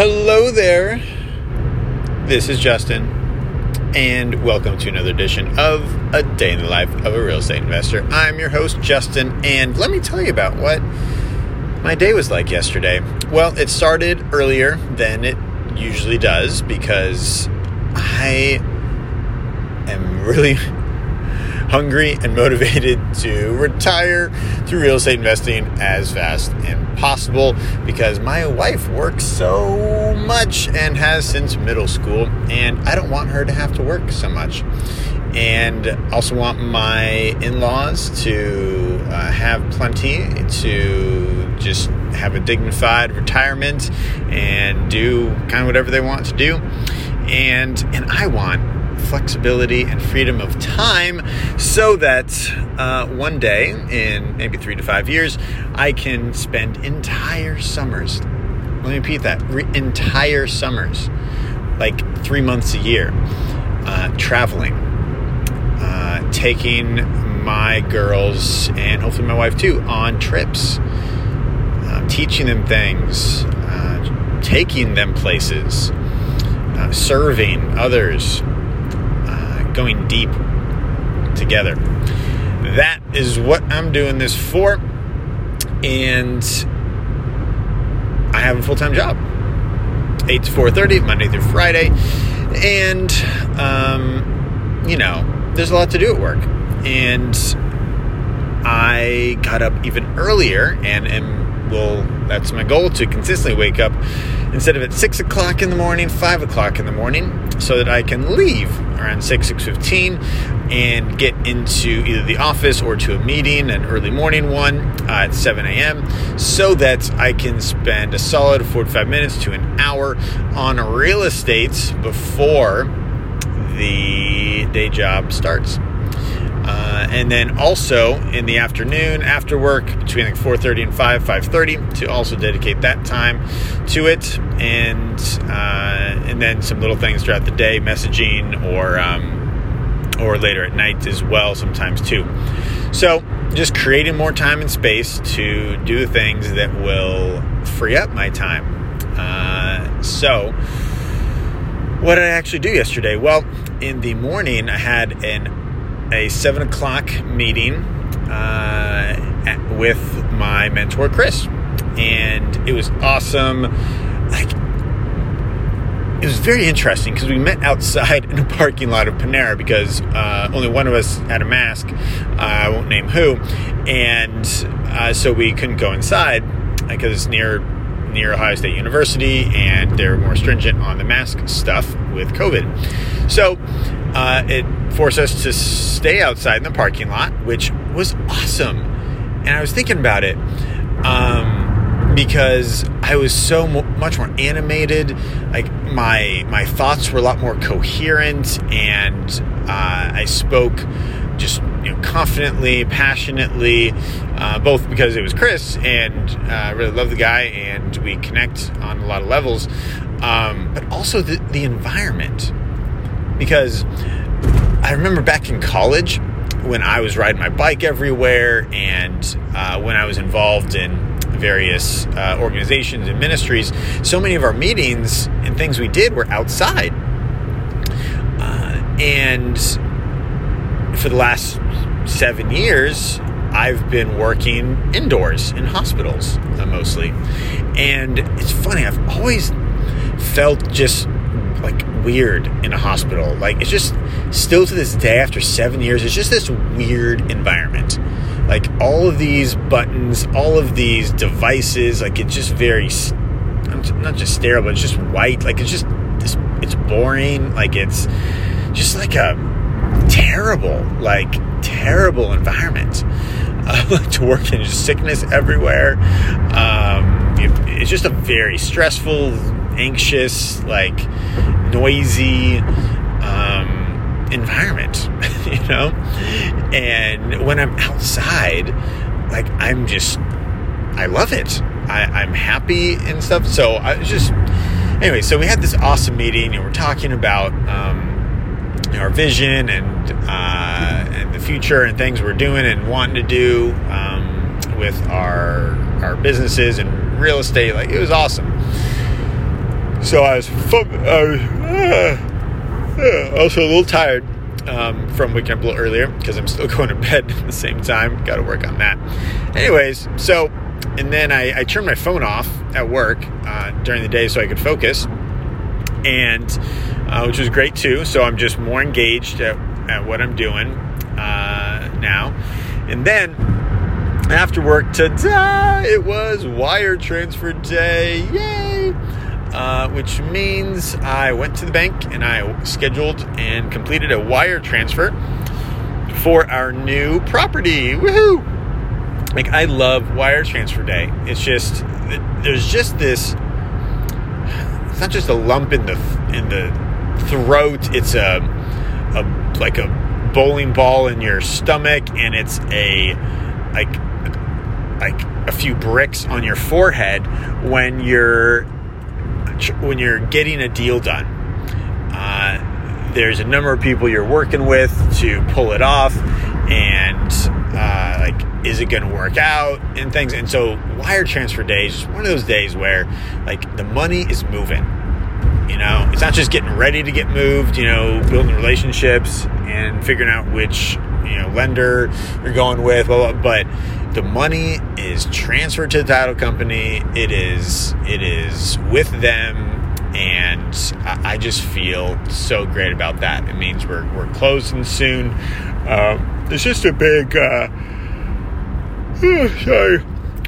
Hello there, this is Justin, and welcome to another edition of A Day in the Life of a Real Estate Investor. I'm your host, Justin, and let me tell you about what my day was like yesterday. Well, it started earlier than it usually does because I am really hungry and motivated to retire through real estate investing as fast as possible because my wife works so much and has since middle school, and I don't want her to have to work so much, and also want my in-laws to have plenty to just have a dignified retirement and do kind of whatever they want to do, and I want flexibility and freedom of time so that one day in maybe 3 to 5 years, I can spend entire summers. Let me repeat that. Entire summers, like 3 months a year, traveling, taking my girls and hopefully my wife too on trips, teaching them things, taking them places, serving others, going deep together. That is what I'm doing this for, and I have a full-time job, 8 to 4:30, Monday through Friday, and, there's a lot to do at work, and I got up even earlier, and that's my goal, to consistently wake up instead of at 6 o'clock in the morning, 5 o'clock in the morning, so that I can leave around 6:15 and get into either the office or to a meeting, an early morning one at 7 a.m. so that I can spend a solid 45 minutes to an hour on real estate before the day job starts. And then also in the afternoon, after work, between like 4:30 and 5:30, to also dedicate that time to it, and then some little things throughout the day, messaging or later at night as well, sometimes too. So just creating more time and space to do the things that will free up my time. So what did I actually do yesterday? Well, in the morning I had a 7 o'clock meeting with my mentor, Chris. And it was awesome. It was very interesting because we met outside in a parking lot of Panera because only one of us had a mask. I won't name who. And so we couldn't go inside because it's near Ohio State University, and they're more stringent on the mask stuff with COVID. So it forced us to stay outside in the parking lot, which was awesome. And I was thinking about it because I was so much more animated. Like my thoughts were a lot more coherent, and I spoke just confidently, passionately, both because it was Chris, and I really love the guy, and we connect on a lot of levels, but also the environment. Because I remember back in college when I was riding my bike everywhere, and when I was involved in various organizations and ministries, so many of our meetings and things we did were outside. And for the last 7 years, I've been working indoors in hospitals mostly. And it's funny, I've always felt just like weird in a hospital. Like, it's just still to this day after 7 years, it's just this weird environment. Like all of these buttons, all of these devices, like it's just very, not just sterile, but it's just white. Like it's just, it's boring. Like it's just like a terrible environment to work in. Just sickness everywhere. It's just a very stressful, anxious, like noisy environment, And when I'm outside, like I love it. I'm happy and stuff. So so we had this awesome meeting, and we're talking about our vision and the future and things we're doing and wanting to do with our businesses and real estate. Like, it was awesome. So I was a little tired from waking up a little earlier because I'm still going to bed at the same time. Got to work on that. Anyways, so, and then I turned my phone off at work during the day so I could focus, and which was great too. So I'm just more engaged at what I'm doing now. And then after work, ta-da, it was wire transfer day. Yay! Which means I went to the bank and I scheduled and completed a wire transfer for our new property. Woohoo! Like, I love wire transfer day. It's just, there's just this, it's not just a lump in the throat. It's a like a bowling ball in your stomach, and it's a like a few bricks on your forehead when you're getting a deal done. There's a number of people you're working with to pull it off, and like, is it going to work out and things. And so wire transfer days is one of those days where, like, the money is moving, you know, it's not just getting ready to get moved, you know, building relationships and figuring out which, you know, lender you're going with, blah, blah, blah. But the money is transferred to the title company. It is with them. And I just feel so great about that. It means we're closing soon. It's just a big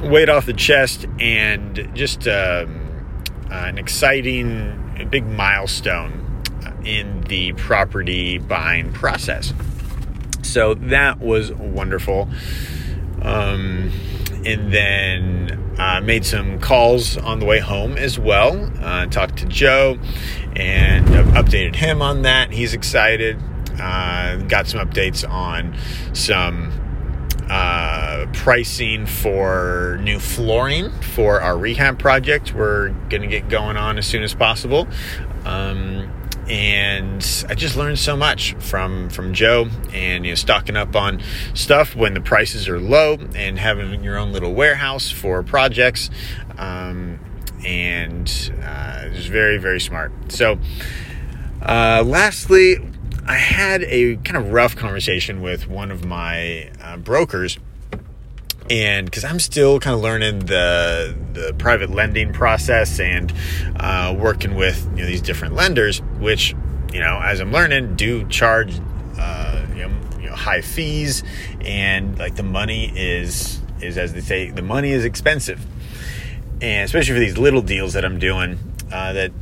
weight off the chest, and just an exciting big milestone in the property buying process. So that was wonderful. And then I made some calls on the way home as well. Talked to Joe and updated him on that. He's excited. Got some updates on some pricing for new flooring for our rehab project. We're going to get going on as soon as possible. And I just learned so much from Joe, and, you know, stocking up on stuff when the prices are low and having your own little warehouse for projects. It was very, very smart. So, lastly, I had a kind of rough conversation with one of my brokers. And 'cause I'm still kind of learning the private lending process and working with, you know, these different lenders, which, you know, as I'm learning, do charge you know, high fees, and, like, the money is, as they say, the money is expensive, and especially for these little deals that I'm doing, the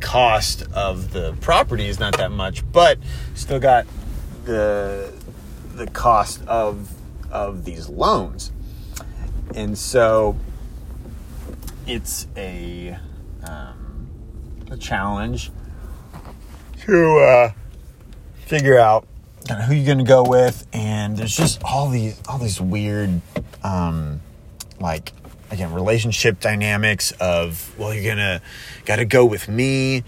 cost of the property is not that much, but still got the cost of these loans. And so it's a challenge to figure out kind of who you're going to go with. And there's just all these weird like, again, relationship dynamics of, well, you're got to go with me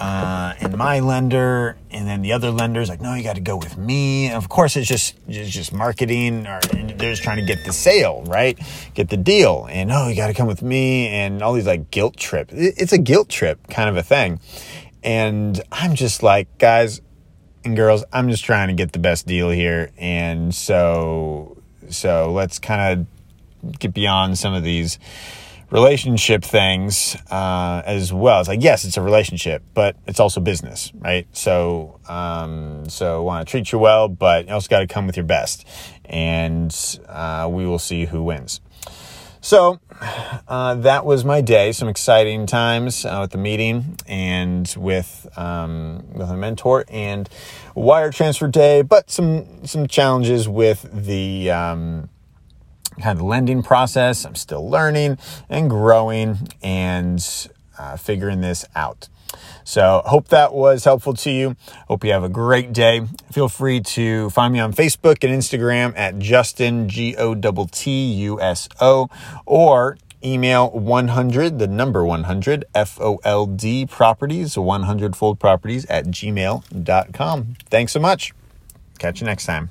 and my lender, and then the other lender's like, no, you got to go with me. And of course, it's just marketing, or they're just trying to get the sale, right? Get the deal, and, oh, you got to come with me, and all these, like, guilt trip. It's a guilt trip kind of a thing, and I'm just like, guys and girls, I'm just trying to get the best deal here, and so let's kind of get beyond some of these relationship things as well. It's like, yes, it's a relationship, but it's also business, right? So so want to treat you well, but you also got to come with your best, and we will see who wins. So that was my day. Some exciting times with the meeting and with a mentor and wire transfer day, but some challenges with the kind of lending process. I'm still learning and growing and figuring this out. So hope that was helpful to you. Hope you have a great day. Feel free to find me on Facebook and Instagram at Justin, GOTTUSO, or email 100 FOLD properties, 100foldproperties@gmail.com. Thanks so much. Catch you next time.